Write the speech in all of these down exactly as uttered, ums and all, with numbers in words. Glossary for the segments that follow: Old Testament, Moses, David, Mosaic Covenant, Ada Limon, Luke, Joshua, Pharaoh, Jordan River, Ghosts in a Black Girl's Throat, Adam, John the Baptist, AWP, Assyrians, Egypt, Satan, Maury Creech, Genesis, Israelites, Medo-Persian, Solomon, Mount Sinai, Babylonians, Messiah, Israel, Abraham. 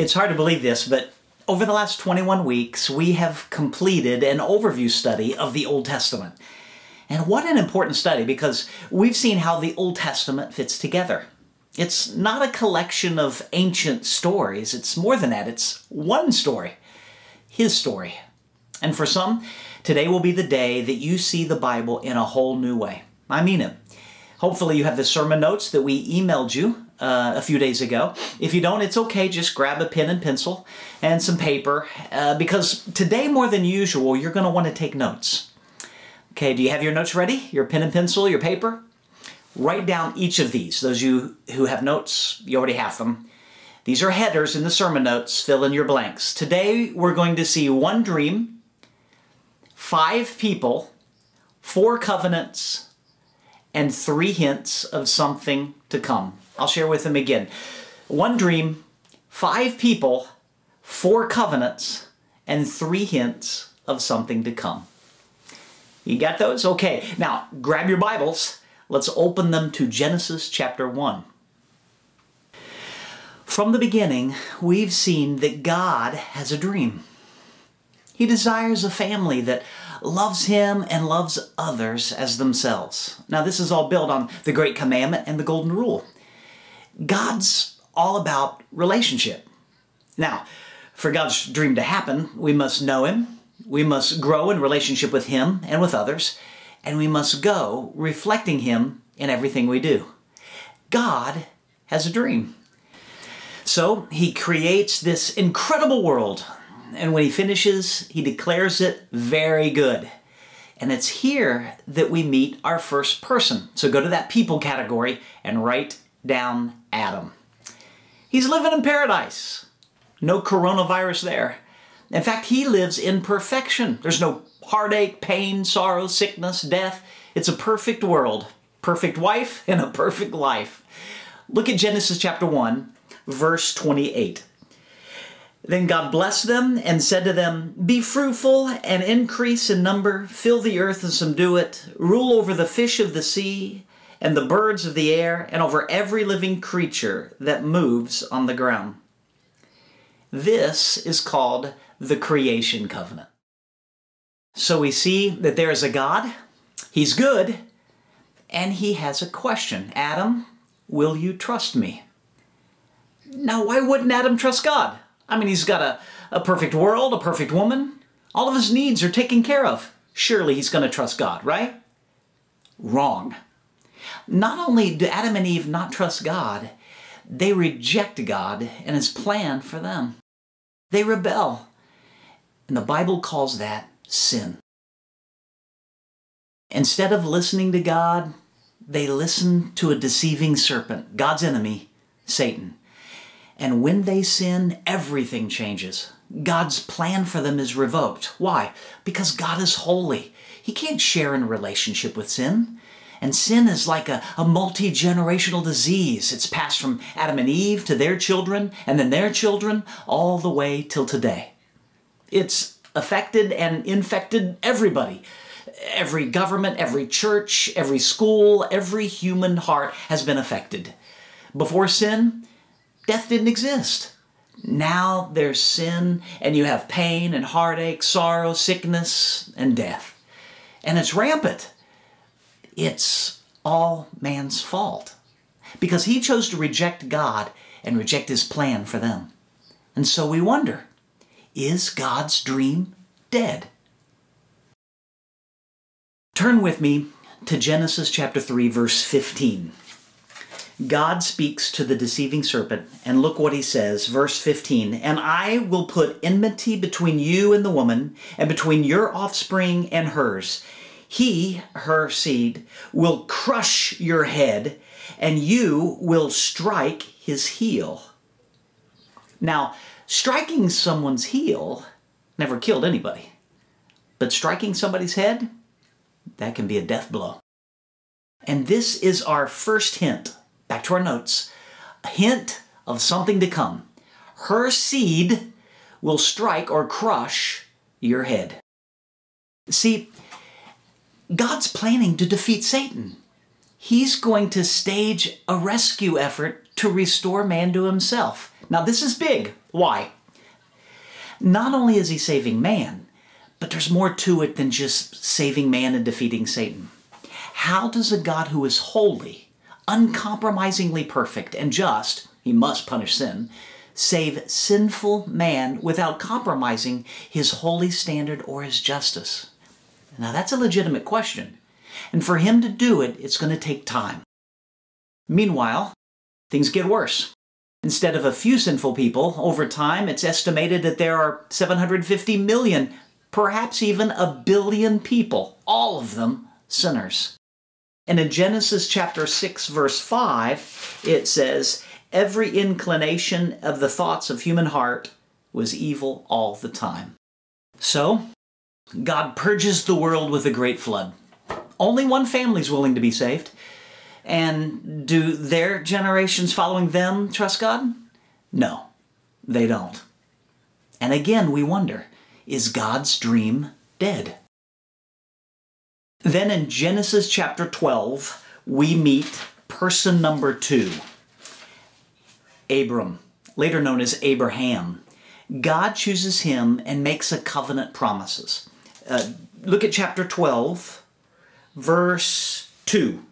It's hard to believe this, but over the last twenty-one weeks, we have completed an overview study of the Old Testament. And what an important study, because we've seen how the Old Testament fits together. It's not a collection of ancient stories. It's more than that. It's one story, His story. And for some, today will be the day that you see the Bible in a whole new way. I mean it. Hopefully you have the sermon notes that we emailed you uh, a few days ago. If you don't, it's okay. Just grab a pen and pencil and some paper, uh, because today more than usual, you're going to want to take notes. Okay, do you have your notes ready? Your pen and pencil, your paper? Write down each of these. Those of you who have notes, you already have them. These are headers in the sermon notes. Fill in your blanks. Today, we're going to see one dream, five people, four covenants, and three hints of something to come. I'll share with them again. One dream, five people, four covenants, and three hints of something to come. You got those? Okay. Now, grab your Bibles. Let's open them to Genesis chapter one. From the beginning, we've seen that God has a dream. He desires a family that loves Him and loves others as themselves. Now, this is all built on the Great Commandment and the Golden Rule. God's all about relationship. Now, for God's dream to happen, we must know Him, we must grow in relationship with Him and with others, and we must go reflecting Him in everything we do. God has a dream. So He creates this incredible world, and when He finishes, He declares it very good. And it's here that we meet our first person. So go to that people category and write down Adam. He's living in paradise. No coronavirus there. In fact, he lives in perfection. There's no heartache, pain, sorrow, sickness, death. It's a perfect world, perfect wife, and a perfect life. Look at Genesis chapter one, verse twenty-eight. Then God blessed them and said to them, "Be fruitful and increase in number, fill the earth and subdue it, rule over the fish of the sea and the birds of the air and over every living creature that moves on the ground." This is called the creation covenant. So we see that there is a God, He's good, and He has a question. Adam, will you trust me? Now, why wouldn't Adam trust God? I mean, he's got a, a perfect world, a perfect woman. All of his needs are taken care of. Surely he's going to trust God, right? Wrong. Not only do Adam and Eve not trust God, they reject God and His plan for them. They rebel. And the Bible calls that sin. Instead of listening to God, they listen to a deceiving serpent, God's enemy, Satan. And when they sin, everything changes. God's plan for them is revoked. Why? Because God is holy. He can't share in relationship with sin. And sin is like a, a multi-generational disease. It's passed from Adam and Eve to their children, and then their children, all the way till today. It's affected and infected everybody. Every government, every church, every school, every human heart has been affected. Before sin, death didn't exist. Now there's sin, and you have pain and heartache, sorrow, sickness, and death. And it's rampant. It's all man's fault because he chose to reject God and reject His plan for them. And so we wonder, is God's dream dead? Turn with me to Genesis chapter three, verse fifteen. God speaks to the deceiving serpent, and look what He says, verse fifteen. "And I will put enmity between you and the woman, and between your offspring and hers. He, her seed, will crush your head, and you will strike his heel." Now, striking someone's heel never killed anybody, but striking somebody's head, that can be a death blow. And this is our first hint, back to our notes, a hint of something to come. Her seed will strike or crush your head. See, God's planning to defeat Satan. He's going to stage a rescue effort to restore man to himself. Now this is big. Why? Not only is he saving man, but there's more to it than just saving man and defeating Satan. How does a God who is holy, uncompromisingly perfect and just, he must punish sin, save sinful man without compromising his holy standard or his justice? Now that's a legitimate question. And for him to do it, it's going to take time. Meanwhile, things get worse. Instead of a few sinful people, over time it's estimated that there are seven hundred fifty million, perhaps even a billion people, all of them sinners. And in Genesis chapter six, verse five, it says, "Every inclination of the thoughts of human heart was evil all the time." So, God purges the world with a great flood. Only one family's willing to be saved. And do their generations following them trust God? No, they don't. And again, we wonder, is God's dream dead? Then in Genesis chapter twelve, we meet person number two, Abram, later known as Abraham. God chooses him and makes a covenant promises. Uh, look at chapter twelve, verse two.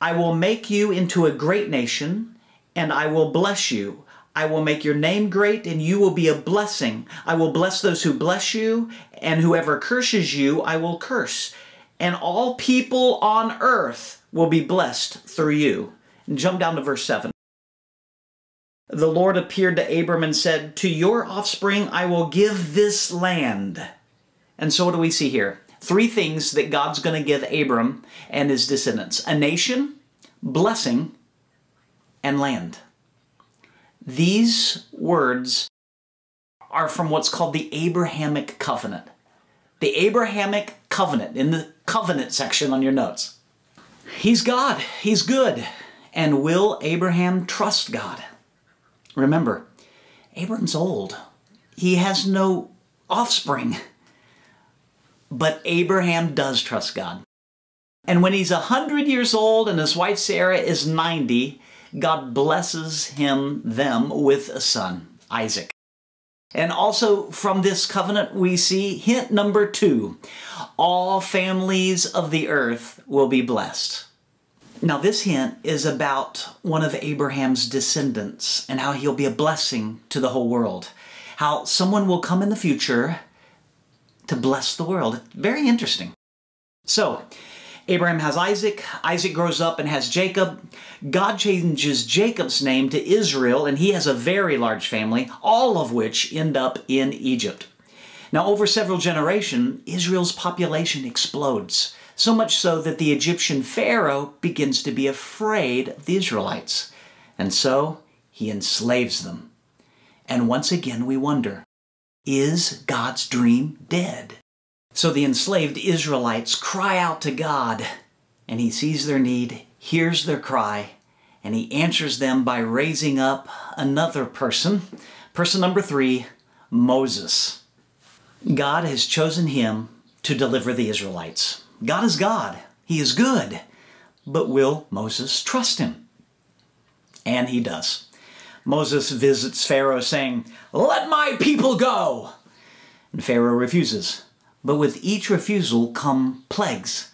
"I will make you into a great nation, and I will bless you. I will make your name great, and you will be a blessing. I will bless those who bless you, and whoever curses you, I will curse. And all people on earth will be blessed through you." And jump down to verse seven. "The Lord appeared to Abram and said, 'To your offspring I will give this land.'" And so what do we see here? Three things that God's going to give Abram and his descendants: a nation, blessing, and land. These words are from what's called the Abrahamic covenant. The Abrahamic covenant, in the covenant section on your notes. He's God. He's good. And will Abraham trust God? Remember, Abram's old. He has no offspring. But Abraham does trust God. And when he's one hundred years old and his wife Sarah is ninety, God blesses him, them, with a son, Isaac. And also from this covenant, we see hint number two, all families of the earth will be blessed. Now this hint is about one of Abraham's descendants and how he'll be a blessing to the whole world. How someone will come in the future to bless the world. Very interesting. So, Abraham has Isaac. Isaac grows up and has Jacob. God changes Jacob's name to Israel, and he has a very large family, all of which end up in Egypt. Now, over several generations, Israel's population explodes, so much so that the Egyptian Pharaoh begins to be afraid of the Israelites, and so he enslaves them. And once again, we wonder, is God's dream dead? So the enslaved Israelites cry out to God, and he sees their need, hears their cry, and he answers them by raising up another person, person number three, Moses. God has chosen him to deliver the Israelites. God is God. He is good. But will Moses trust him? And he does. Moses visits Pharaoh saying, "Let my people go." And Pharaoh refuses. But with each refusal come plagues.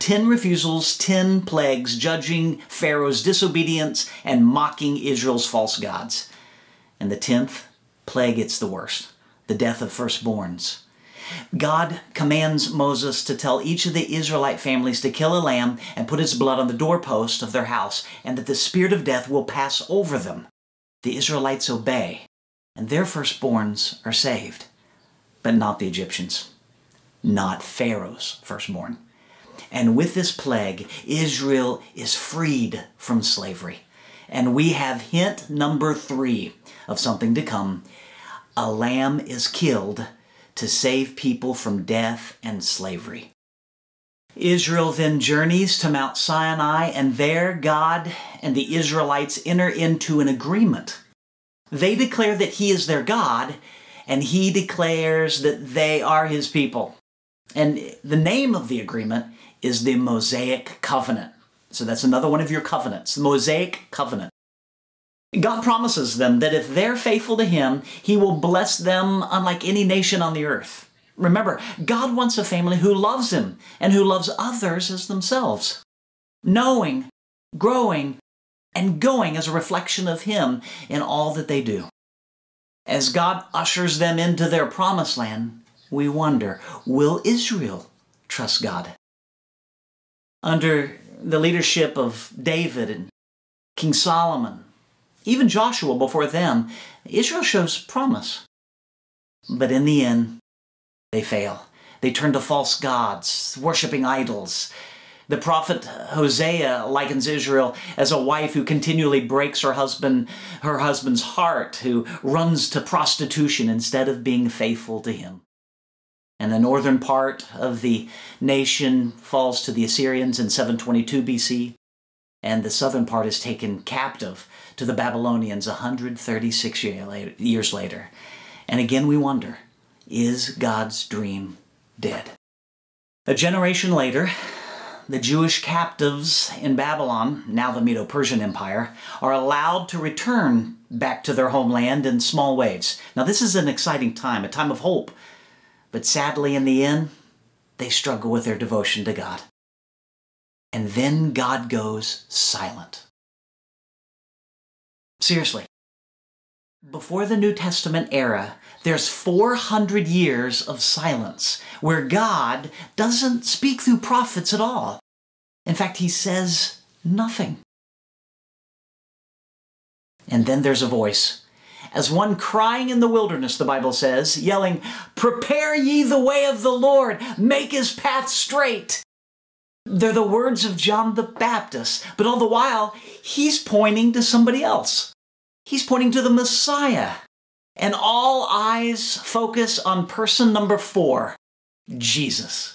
Ten refusals, ten plagues, judging Pharaoh's disobedience and mocking Israel's false gods. And the tenth plague, it's the worst, the death of firstborns. God commands Moses to tell each of the Israelite families to kill a lamb and put its blood on the doorpost of their house, and that the spirit of death will pass over them. The Israelites obey, and their firstborns are saved, but not the Egyptians. Not Pharaoh's firstborn. And with this plague, Israel is freed from slavery. And we have hint number three of something to come. A lamb is killed to save people from death and slavery. Israel then journeys to Mount Sinai, and there God and the Israelites enter into an agreement. They declare that he is their God, and he declares that they are his people. And the name of the agreement is the Mosaic Covenant. So that's another one of your covenants, the Mosaic covenant. God promises them that if they're faithful to Him, He will bless them unlike any nation on the earth. Remember, God wants a family who loves Him and who loves others as themselves. Knowing, growing, and going as a reflection of Him in all that they do. As God ushers them into their promised land, we wonder, will Israel trust God? Under the leadership of David and King Solomon, even Joshua before them, Israel shows promise. But in the end, they fail. They turn to false gods, worshiping idols. The prophet Hosea likens Israel as a wife who continually breaks her husband, her husband's heart, who runs to prostitution instead of being faithful to him. And the northern part of the nation falls to the Assyrians in seven twenty-two B C, and the southern part is taken captive to the Babylonians one hundred thirty-six years later. And again we wonder, is God's dream dead? A generation later, the Jewish captives in Babylon, now the Medo-Persian Empire, are allowed to return back to their homeland in small waves. Now, this is an exciting time, a time of hope. But sadly, in the end, they struggle with their devotion to God. And then God goes silent. Seriously. Before the New Testament era, there's four hundred years of silence where God doesn't speak through prophets at all. In fact, He says nothing. And then there's a voice. As one crying in the wilderness, the Bible says, yelling, "Prepare ye the way of the Lord, make His path straight." They're the words of John the Baptist, but all the while, he's pointing to somebody else. He's pointing to the Messiah. And all eyes focus on person number four, Jesus.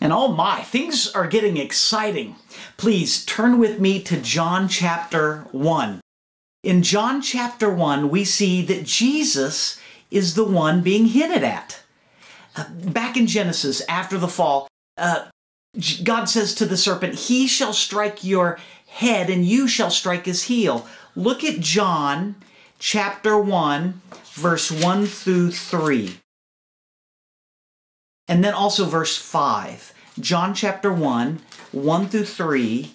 And oh my, things are getting exciting. Please turn with me to John chapter one. In John chapter one, we see that Jesus is the one being hinted at. Uh, back in Genesis, after the fall, uh, God says to the serpent, "He shall strike your head and you shall strike his heel." Look at John chapter one, verse one through three. And then also verse five. John chapter one, one through three,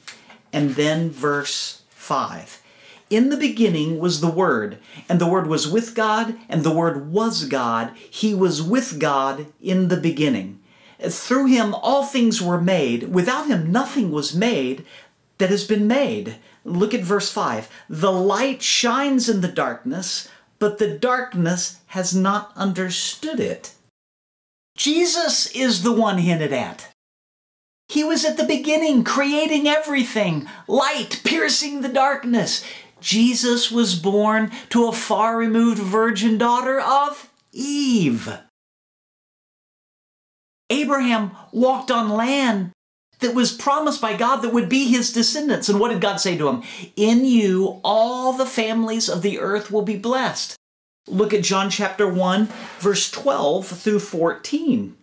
and then verse five. "In the beginning was the Word, and the Word was with God, and the Word was God. He was with God in the beginning. Through Him all things were made. Without Him nothing was made that has been made." Look at verse five. "The light shines in the darkness, but the darkness has not understood it." Jesus is the one hinted at. He was at the beginning, creating everything, light piercing the darkness. Jesus was born to a far-removed virgin daughter of Eve. Abraham walked on land that was promised by God that would be his descendants. And what did God say to him? "In you, all the families of the earth will be blessed." Look at John chapter one, verse twelve through fourteen.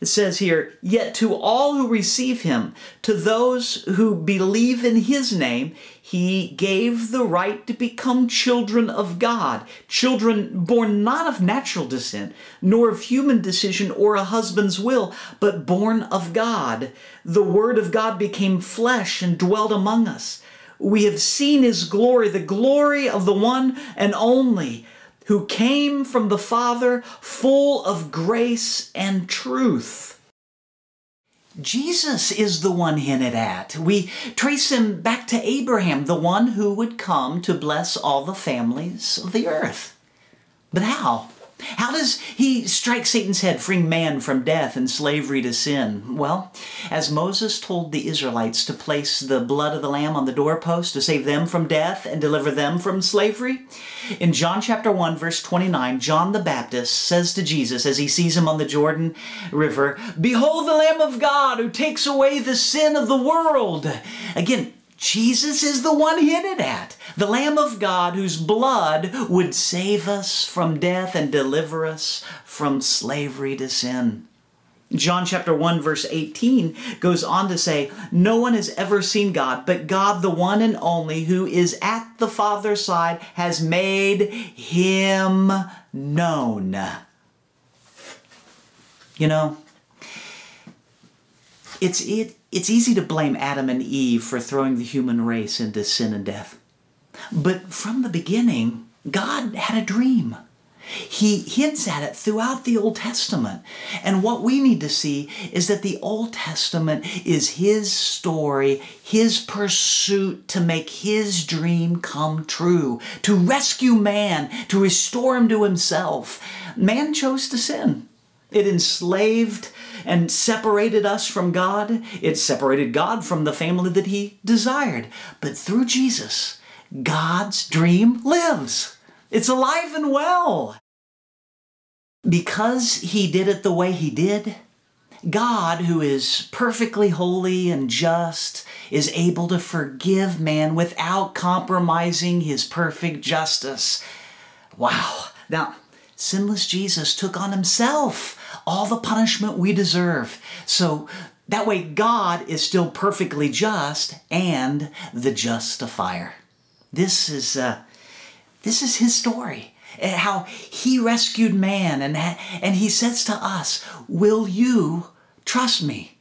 It says here, "Yet to all who receive him, to those who believe in his name, he gave the right to become children of God, children born not of natural descent, nor of human decision or a husband's will, but born of God. The word of God became flesh and dwelt among us. We have seen his glory, the glory of the one and only, who came from the Father, full of grace and truth." Jesus is the one hinted at. We trace him back to Abraham, the one who would come to bless all the families of the earth. But how? How does he strike Satan's head, freeing man from death and slavery to sin? Well, as Moses told the Israelites to place the blood of the lamb on the doorpost to save them from death and deliver them from slavery, in John chapter one, verse twenty-nine, John the Baptist says to Jesus as he sees him on the Jordan River, "Behold the Lamb of God who takes away the sin of the world." Again, Jesus is the one hinted at, the Lamb of God whose blood would save us from death and deliver us from slavery to sin. John chapter one verse eighteen goes on to say, "No one has ever seen God, but God, the one and only, who is at the Father's side, has made him known." You know, it's it it's easy to blame Adam and Eve for throwing the human race into sin and death. But from the beginning, God had a dream. He hints at it throughout the Old Testament. And what we need to see is that the Old Testament is his story, his pursuit to make his dream come true, to rescue man, to restore him to himself. Man chose to sin. It enslaved and separated us from God. It separated God from the family that he desired. But through Jesus, God's dream lives. It's alive and well. Because he did it the way he did, God, who is perfectly holy and just, is able to forgive man without compromising his perfect justice. Wow. Now, sinless Jesus took on himself all the punishment we deserve. So that way God is still perfectly just and the justifier. This is... Uh, This is his story, how he rescued man, and, and he says to us, will you trust me?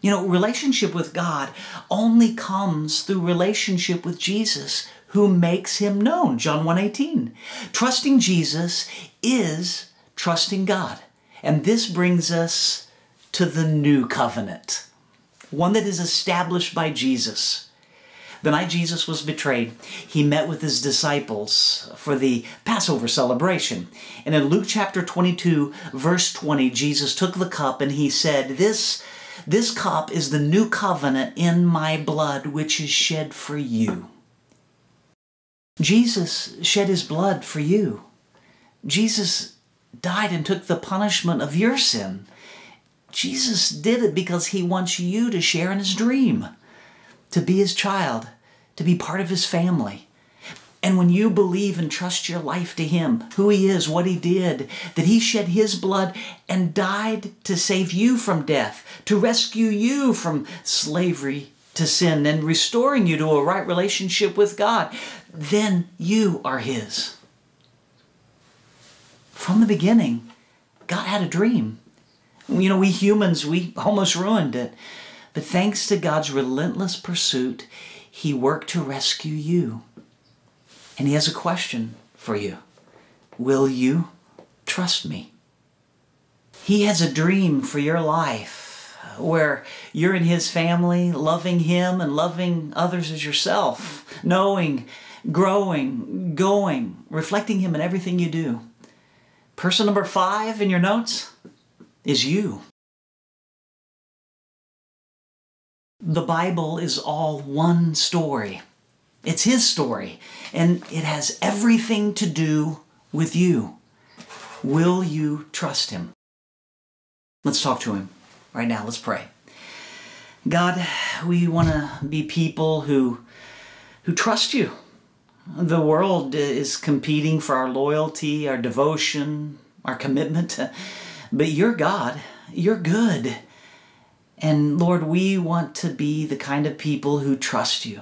You know, relationship with God only comes through relationship with Jesus, who makes him known, John one eighteen. Trusting Jesus is trusting God. And this brings us to the new covenant, one that is established by Jesus. The night Jesus was betrayed, he met with his disciples for the Passover celebration. And in Luke chapter twenty-two, verse twenty, Jesus took the cup and he said, This, this cup is the new covenant in my blood, which is shed for you. Jesus shed his blood for you. Jesus died and took the punishment of your sin. Jesus did it because he wants you to share in his dream, to be his child, to be part of his family. And when you believe and trust your life to him, who he is, what he did, that he shed his blood and died to save you from death, to rescue you from slavery to sin and restoring you to a right relationship with God, then you are his. From the beginning, God had a dream. You know, we humans, we almost ruined it. But thanks to God's relentless pursuit, he worked to rescue you. And he has a question for you. Will you trust me? He has a dream for your life where you're in his family, loving him and loving others as yourself, knowing, growing, going, reflecting him in everything you do. Person number five in your notes is you. The Bible is all one story. It's his story, and it has everything to do with you. Will you trust him? Let's talk to him right now. Let's pray. God, we want to be people who, who trust you. The world is competing for our loyalty, our devotion, our commitment. But you're God. You're good. And Lord, we want to be the kind of people who trust you,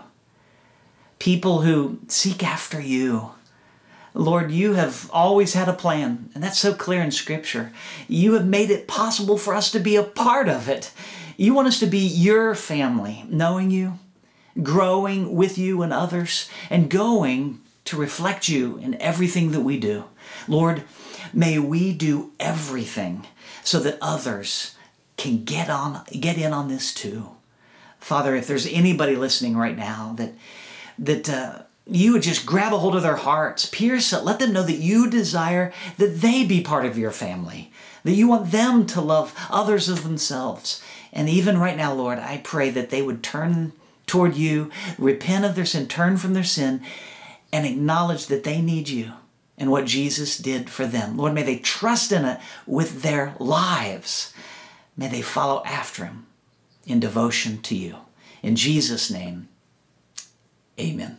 people who seek after you. Lord, you have always had a plan, and that's so clear in Scripture. You have made it possible for us to be a part of it. You want us to be your family, knowing you, growing with you and others, and going to reflect you in everything that we do. Lord, may we do everything so that others can get on, get in on this too. Father, if there's anybody listening right now that that uh, you would just grab a hold of their hearts, pierce it, let them know that you desire that they be part of your family, that you want them to love others as themselves. And even right now, Lord, I pray that they would turn toward you, repent of their sin, turn from their sin, and acknowledge that they need you and what Jesus did for them. Lord, may they trust in it with their lives. May they follow after him in devotion to you. In Jesus' name, amen.